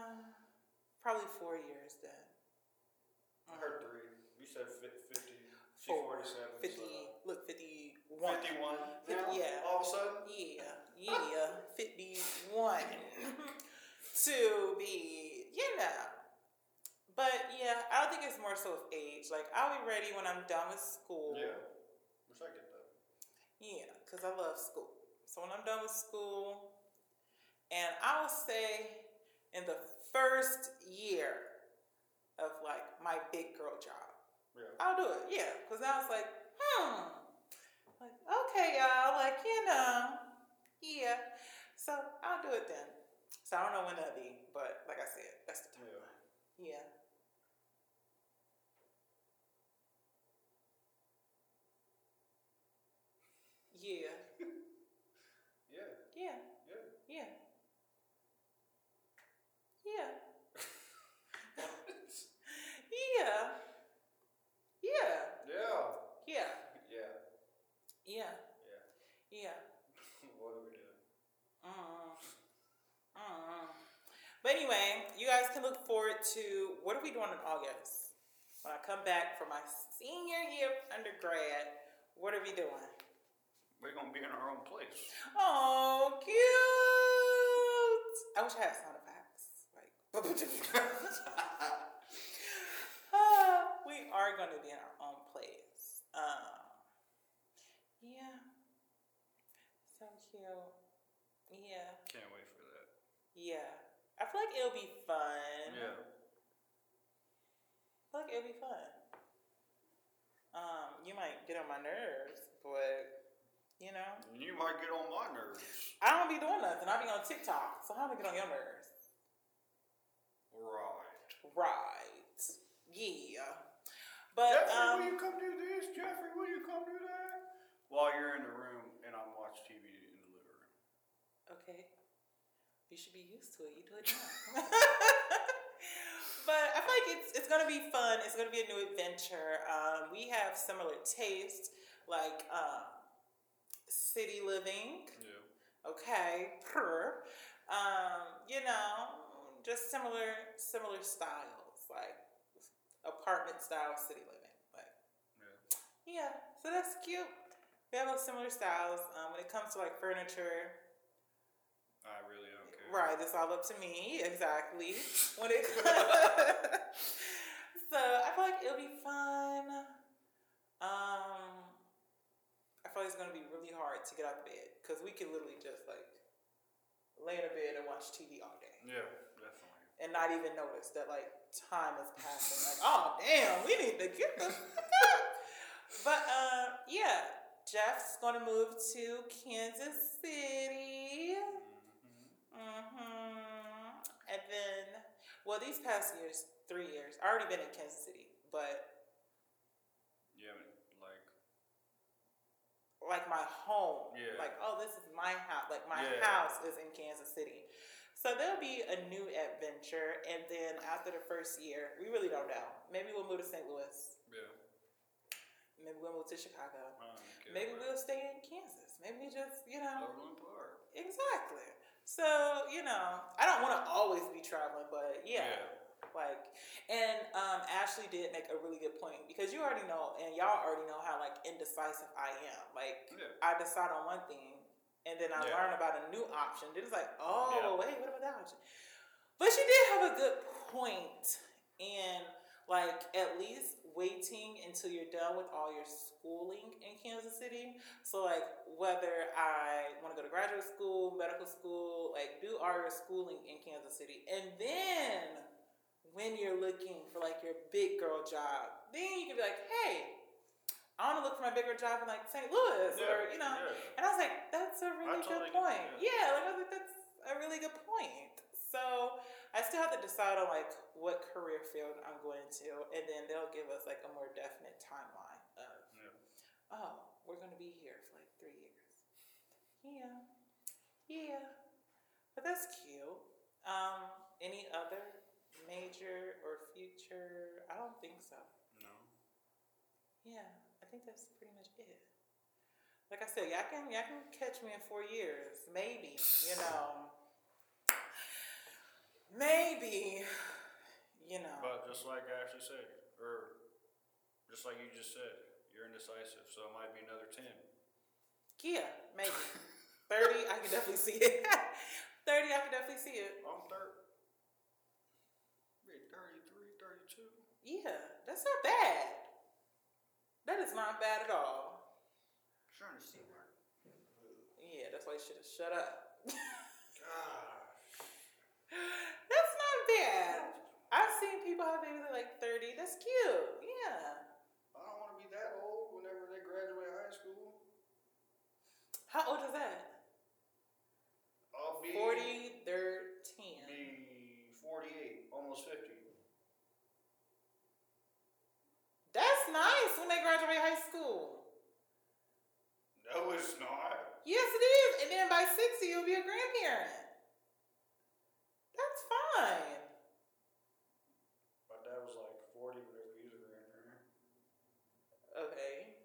Probably 4 years then. I heard 3. You said 50. She's 47. 50. So. Look, 51. 51. Yeah. All of a sudden? Yeah. Yeah. 51. To be, you know. But, yeah, I don't think it's more so of age. Like, I'll be ready when I'm done with school. Yeah. Wish I get that. Yeah, because I love school. So, when I'm done with school, and I will say in the first year of, like, my big girl job. Yeah. I'll do it. Yeah. Because now it's like, like, okay, y'all. Like, you know. Yeah. So, I'll do it then. So, I don't know when that'll be. But, like I said, that's the timeline. Yeah. Yeah. Yeah. Yeah. Yeah. Yeah. Yeah. Yeah. Yeah. Yeah. Yeah. Yeah. Yeah. Yeah. What are we doing? But anyway, you guys can look forward to what are we doing in August? When I come back for my senior year undergrad, what are we doing? We're going to be in our own place. Oh, cute. I wish I had sound effects. Like, we are going to be in our own place. Yeah. So cute. Yeah. Can't wait for that. Yeah. I feel like it'll be fun. Yeah. I feel like it'll be fun. You might get on my nerves, but, you know. You might get on my nerves. I don't be doing nothing. I be on TikTok, so how do I get on your nerves? Right. Yeah. But, Jeffrey, will you come do this? Jeffrey, will you come do that? While you're in the room and I'm watching TV in the living room. Okay. You should be used to it. You do it now. But I feel like it's going to be fun. It's going to be a new adventure. We have similar tastes, like city living. Yeah. Okay. You know, just similar styles, like apartment style city living. Like, yeah. So that's cute. We have those similar styles. When it comes to like furniture, I really don't care. Right, it's all up to me. Exactly. When it so I feel like it'll be fun. I feel like it's gonna be really hard to get out of bed because we can literally just like lay in a bed and watch TV all day. Yeah, definitely. And not even notice that like time is passing. Like, oh damn, we need to get the fuck up. But yeah. Jeff's going to move to Kansas City. And then, well, these past years, 3 years, I already been in Kansas City, but. Yeah, like my home. Yeah. Like, oh, this is my house. Like, my house is in Kansas City. So there'll be a new adventure. And then after the first year, we really don't know. Maybe we'll move to St. Louis. Yeah. Maybe we'll move to Chicago. Maybe we'll stay in Kansas. Maybe we just, you know. Exactly. So, you know, I don't want to always be traveling, but yeah. Like, and Ashley did make a really good point because you already know, and y'all already know how, like, indecisive I am. Like, I decide on one thing, and then I learn about a new option. Then it's like, oh, wait, what about that option? But she did have a good point in. Like, at least waiting until you're done with all your schooling in Kansas City. So, like, whether I want to go to graduate school, medical school, like, do all your schooling in Kansas City. And then, when you're looking for, like, your big girl job, then you can be like, hey, I want to look for my big girl job in, like, St. Louis. Or, you know. And I was like, that's a really good point. Yeah, like, I was like, that's a really good point. So I still have to decide on like what career field I'm going to, and then they'll give us like a more definite timeline of, oh, we're going to be here for like 3 years. Yeah. But that's cute. Any other major or future? I don't think so. No. Yeah, I think that's pretty much it. Like I said, y'all can catch me in 4 years, maybe, you know. Maybe, you know. But just like Ashley said, or just like you just said, you're indecisive, so it might be another 10. Yeah, maybe. 30, I can definitely see it. 30, I can definitely see it. I'm 33, 32. Yeah, that's not bad. That is not bad at all. Trying to see where. Yeah, that's why you should have shut up. God. That's not bad. I've seen people have babies at like 30. That's cute. Yeah. I don't want to be that old whenever they graduate high school. How old is that? I'll be 40, they're 10. Be 48, almost 50. That's nice when they graduate high school. No, it's not. Yes, it is. And then by 60, you'll be a grandparent. That's fine. My dad was like 40 whenever he was a grandparent. Okay.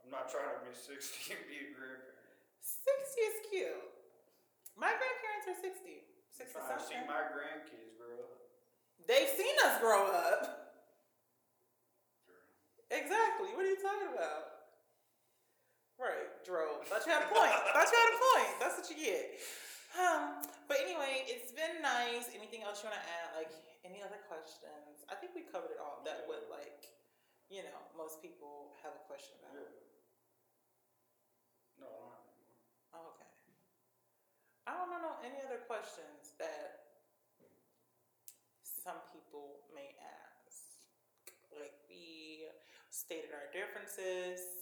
I'm not trying to be 60 and be a grandparent. 60 is cute. My grandparents are 60. 60 I'm trying to see my grandkids grow up. They've seen us grow up. True. Exactly. What are you talking about? Right, Dro. Thought you had a point. That's what you get. But anyway, it's been nice. Anything else you want to add? Like, any other questions? I think we covered it all. That would, like, you know, most people have a question about. No, I don't have any more. Okay. I don't know any other questions that some people may ask? Like, we stated our differences.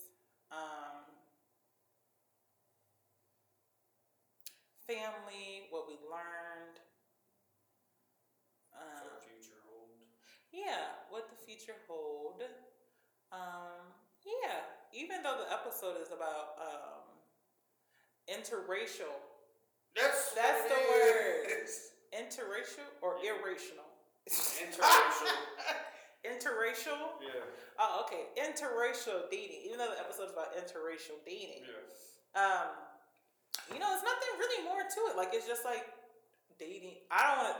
Family, what we learned. What the future hold. Yeah, what the future hold. Yeah, even though the episode is about interracial. That's the word. Interracial or irrational? Interracial. Interracial? Yeah. Oh, okay. Interracial dating. Even though the episode's about interracial dating. Yeah. You know, it's nothing really more to it. Like, it's just like dating. They're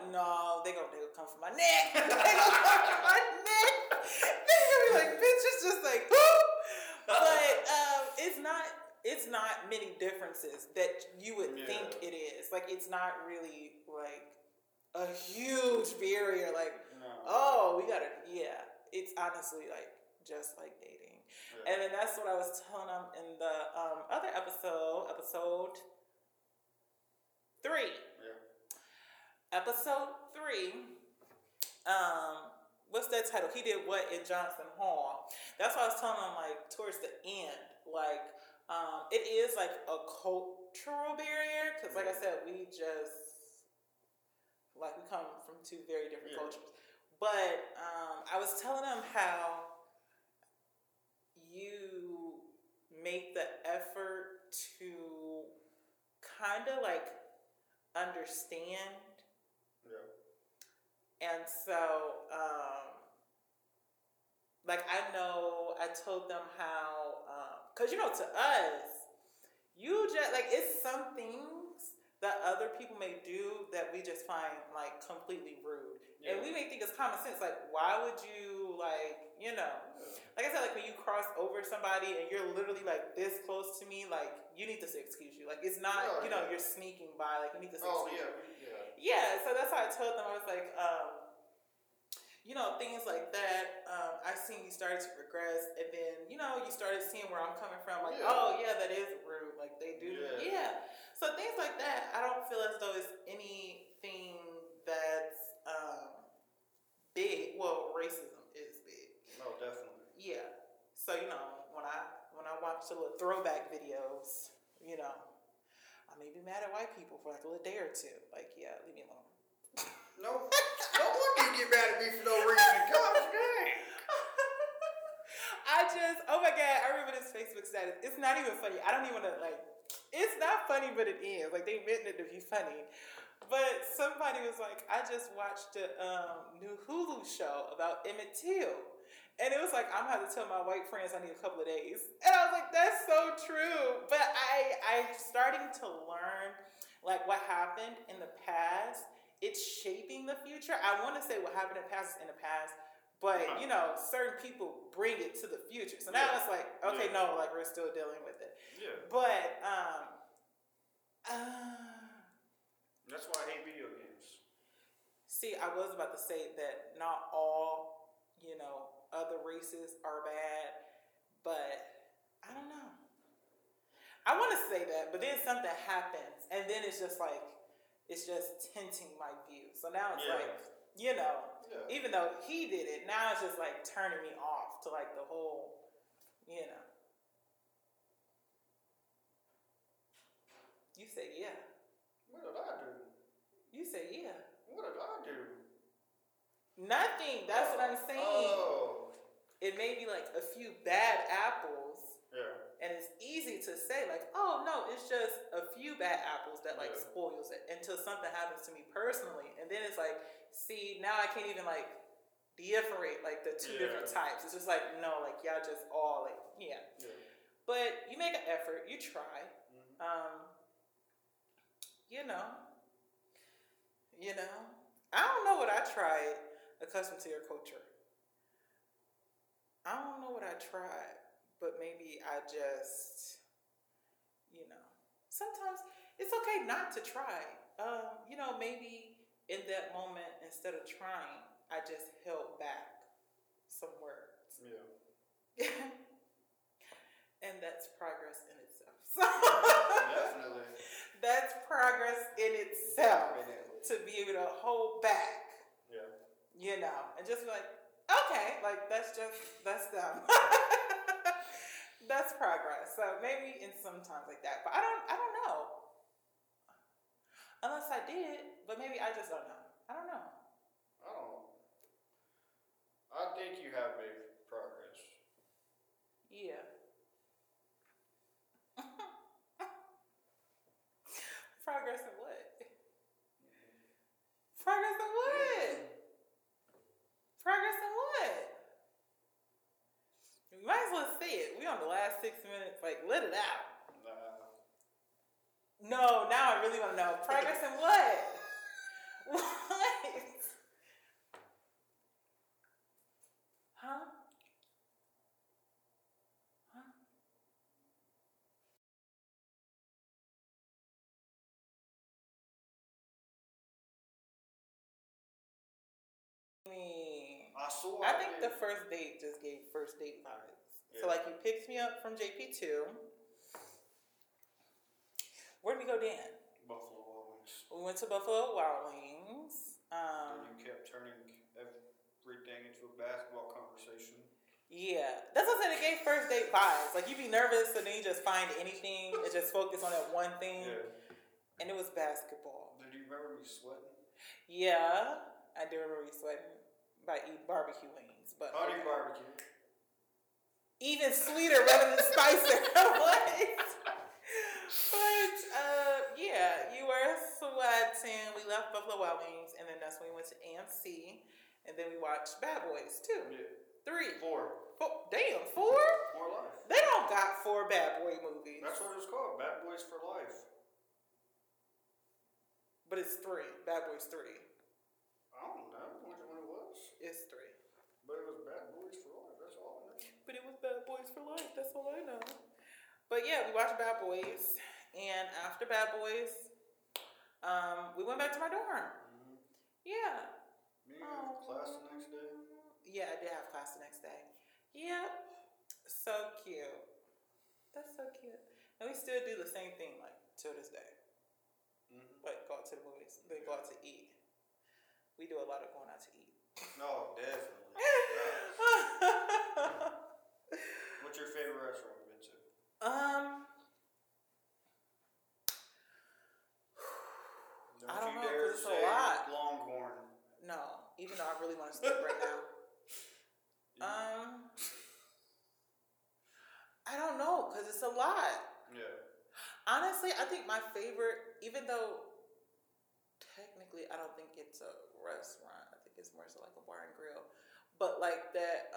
gonna come for my neck. They're gonna come for my neck. They're gonna be like, bitch, it's just like, whoo! But it's not many differences that you would think it is. Like, it's not really like a huge barrier. Like, it's honestly like just like dating. Yeah. And then that's what I was telling them in the other episode, episode 3. Yeah. Episode 3. What's that title? He did what in Johnson Hall? That's why I was telling them, like, towards the end, like, it is like a cultural barrier, because like I said, we just, like, we come from two very different cultures. But I was telling them how you make the effort to kind of like understand. Yeah. And so, like, I know I told them how, because, you know, to us, you just, like, it's some things that other people may do that we just find, like, completely rude. Yeah. And we may think it's common sense. Like, why would you, like, you know. Like I said, like, when you cross over somebody and you're literally, like, this close to me, like, you need to say excuse you. Like, it's not, you're sneaking by. Like, you need to say excuse you. Yeah, so that's how I told them. I was like, you know, things like that. I've seen you started to regress, and then, you know, you started seeing where I'm coming from. Like, that is rude. Like, they do. Yeah. So things like that, I don't feel as though it's anything that's big. Well, racism is big. No, definitely. Yeah. So, you know, when I watch the little throwback videos, you know, I may be mad at white people for like a little day or two. Like, yeah, leave me alone. No. No one can get mad at me for no reason. Come on, man. Oh my God, I remember this Facebook status. It's not even funny. I don't even want to, like, it's not funny, but it is. Like, they meant it to be funny. But somebody was like, I just watched the new Hulu show about Emmett Till. And it was like, I'm going to have to tell my white friends I need a couple of days. And I was like, that's so true. But I'm starting to learn, like, what happened in the past. It's shaping the future. I want to say what happened in the past is in the past, but you know, certain people bring it to the future. So now it's like, okay, no, like, we're still dealing with it. Yeah. But that's why I hate video games. See, I was about to say that not all, you know, other races are bad, but I don't know. I want to say that, but then something happens, and then it's just like, it's just tinting my view. So now it's like, you know, even though he did it, now it's just like turning me off to like the whole, you know. You said, yeah. What did I do? You said, yeah. What did I do? Nothing. That's what I'm saying. Oh. It may be like a few bad apples. Yeah. And it's easy to say, like, oh, no, it's just a few bad apples that, like, spoils it until something happens to me personally. And then it's like, see, now I can't even, like, differentiate, like, the two different types. It's just like, no, like, y'all just all, like, But you make an effort. You try. Mm-hmm. You know. I don't know what I tried accustomed to your culture. I don't know what I tried. But maybe I just, you know, sometimes it's okay not to try. You know, maybe in that moment, instead of trying, I just held back some words. Yeah. And that's progress in itself. Definitely. That's progress in itself, to be able to hold back. Yeah. You know, and just be like, okay, like that's them. That's progress. So maybe in some times like that, but I don't know. Unless I did, but maybe I just don't know. I don't know. I think you have made progress. Yeah. Progress in what? Progress in what? Progress in what? You might as well say it. We on the last 6 minutes. Like, let it out. No, now I really want to know. Progress in what? What? I think the first date just gave first date vibes. Yeah. So, like, you picked me up from JP2. Where'd we go, Dan? Buffalo Wild Wings. We went to Buffalo Wild Wings. And you kept turning everything into a basketball conversation. Yeah. That's what I said. It gave first date vibes. Like, you'd be nervous, and then you just find anything and just focus on that one thing. Yeah. And it was basketball. Do you remember me sweating? Yeah. I do remember you sweating. By eating barbecue wings, but honey barbecue, even sweeter rather than spicier. But yeah, you were sweating. We left Buffalo Wild Wings, and then that's when we went to AMC, and then we watched Bad Boys 2, yeah. 3, 4. Damn, 4? For life. They don't got 4 Bad Boy movies. That's what it's called, Bad Boys for Life. But it's 3, Bad Boys 3. I don't know. It's 3. But it was Bad Boys for Life. That's all I know. But it was Bad Boys for Life. That's all I know. But yeah, we watched Bad Boys. And after Bad Boys, we went back to my dorm. Mm-hmm. Yeah. You have class the next day? Yeah, I did have class the next day. Yeah. So cute. That's so cute. And we still do the same thing, like, till this day. Mm-hmm. Like, go out to the movies. They go out to eat. We do a lot of going out to eat. No, definitely. What's your favorite restaurant you've been to? I don't know. Dare it's say a lot. Longhorn. No, even though I really want to sleep right now. Yeah. I don't know because it's a lot. Yeah. Honestly, I think my favorite, even though technically I don't think it's a restaurant. It's more so like a bar and grill, but like that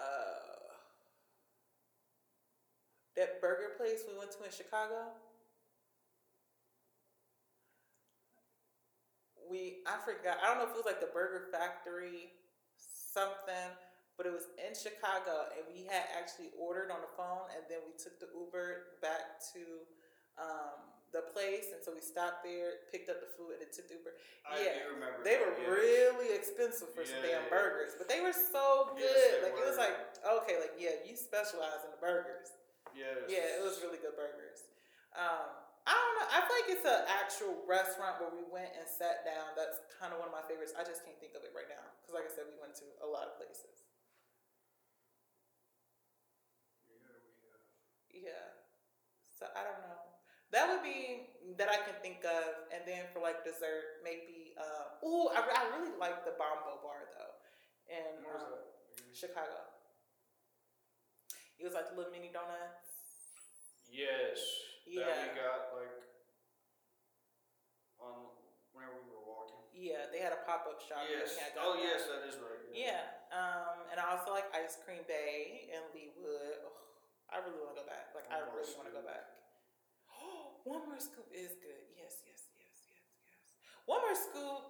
burger place we went to in Chicago. I forgot. I don't know if it was like the Burger Factory something, but it was in Chicago, and we had actually ordered on the phone, and then we took the Uber back to the place, and so we stopped there, picked up the food, and it took the Uber. I do remember they were really expensive for some damn burgers, but they were so good. Yes, like were. It was like okay, like yeah, you specialize in the burgers. Yes. Yeah, it was really good burgers. I don't know. I feel like it's an actual restaurant where we went and sat down. That's kind of one of my favorites. I just can't think of it right now because, like I said, we went to a lot of places. Yeah. So I don't know. That would be that I can think of, and then for like dessert, maybe. I really like the Bombo Bar though, in Chicago. It was like the little mini donuts. Yes. Yeah. That we got like on whenever we were walking. Yeah, they had a pop up shop. Yes. Yes, that is right. Yeah. And I also like Ice Cream Bay and Leawood. Oh, I really want to go back. Like I really want to go back. One More Scoop is good. Yes. One More Scoop,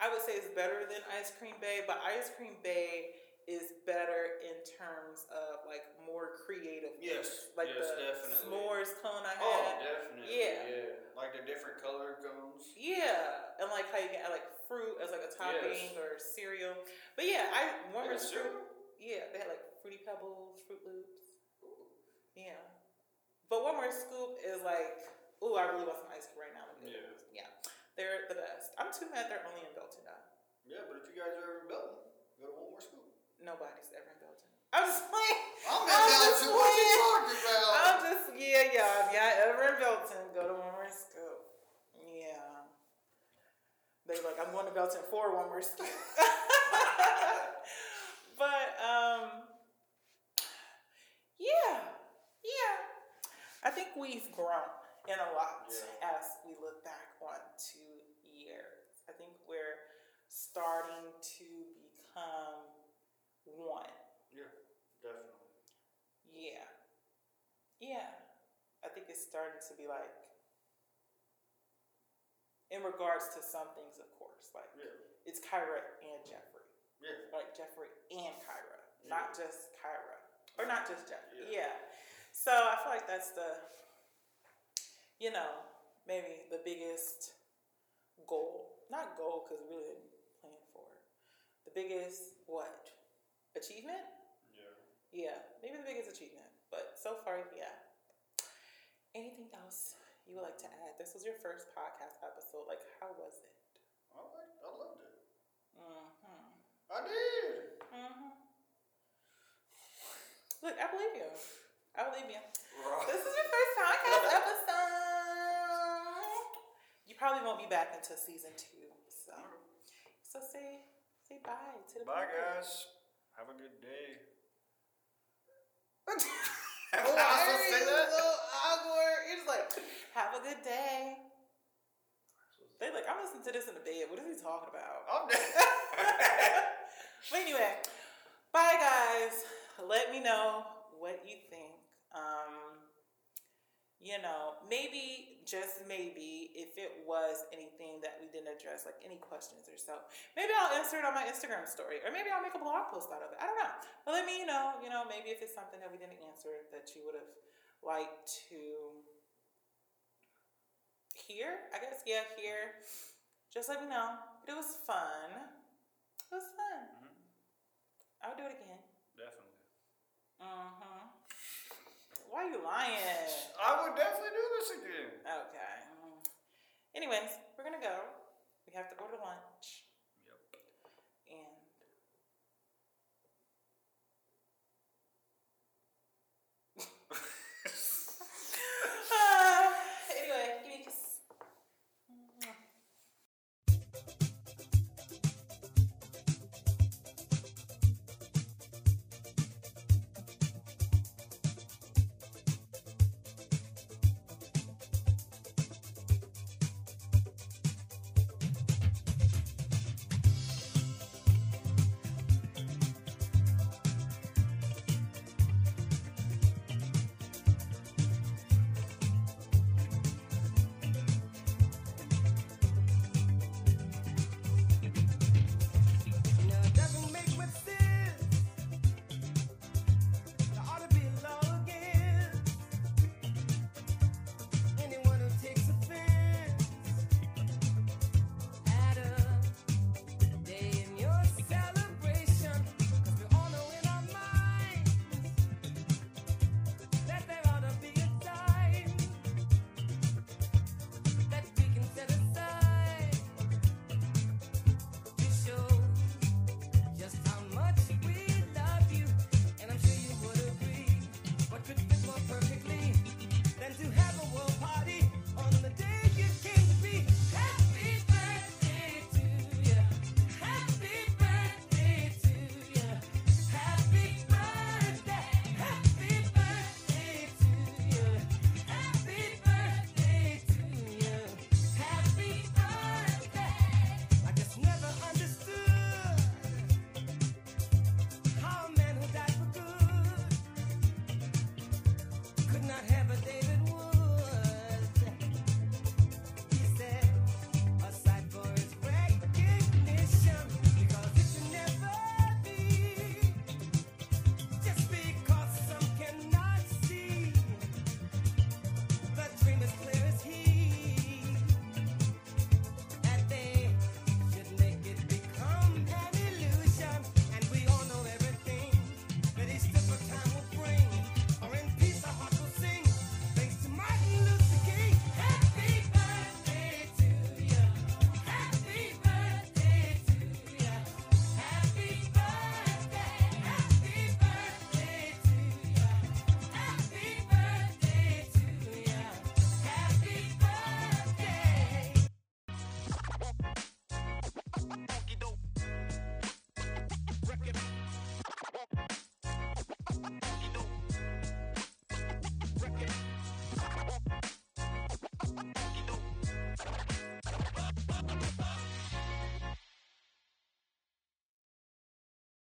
I would say, is better than Ice Cream Bay, but Ice Cream Bay is better in terms of, like, more creative. Yes, things. Like yes, the definitely. S'mores cone I had. Oh, definitely, yeah. Like the different color cones. Yeah, and, like, how you can add, like, fruit as, like, a topping or cereal. But, yeah, One More Scoop. Yeah, they had, like, Fruity Pebbles, Fruit Loops. Ooh. Yeah. But One More Scoop is, like... ooh, I really want some ice cream right now. Yeah. They're the best. I'm too mad they're only in Belton now. Yeah, but if you guys are ever in Belton, go to One More Scoop. Nobody's ever in Belton. I'm just playing. What you talking about? If y'all ever in Belton, go to One More Scoop. Yeah. They were like, I'm going to Belton for One More Scoop. But, yeah. I think we've grown in a lot as we look back on 2 years. I think we're starting to become one. Yeah, definitely. Yeah. Yeah. I think it's starting to be like, in regards to some things, of course, like it's Kyra and Jeffrey. Yeah. Like Jeffrey and Kyra, not just Kyra. Or not just Jeffrey. Yeah. So I feel like that's the, you know, maybe the biggest goal. Not goal, because we really didn't plan for it. The biggest what? Achievement? Yeah, maybe the biggest achievement, but so far, yeah. Anything else you would like to add? This was your first podcast episode. Like, how was it? I loved it. Mm-hmm. I did. Mm-hmm. Look, I believe you. Right. This is your first podcast episode. You probably won't be back until season 2, so say bye to the people. Bye, guys. Have a good day. Awkward. You're just like, have a good day. They're like, I'm listening to this in the bed. What is he talking about? I'm dead. But anyway, bye guys. Let me know what you think. You know, maybe, just maybe, if it was anything that we didn't address, like any questions or so, maybe I'll answer it on my Instagram story, or maybe I'll make a blog post out of it. I don't know. But let me know, maybe if it's something that we didn't answer that you would have liked to hear, I guess, hear. Just let me know. But it was fun. Mm-hmm. I would do it again. Definitely. Mm-hmm. Why are you lying? I would definitely do this again. Okay. Anyways, we're going to go. We have to go to lunch.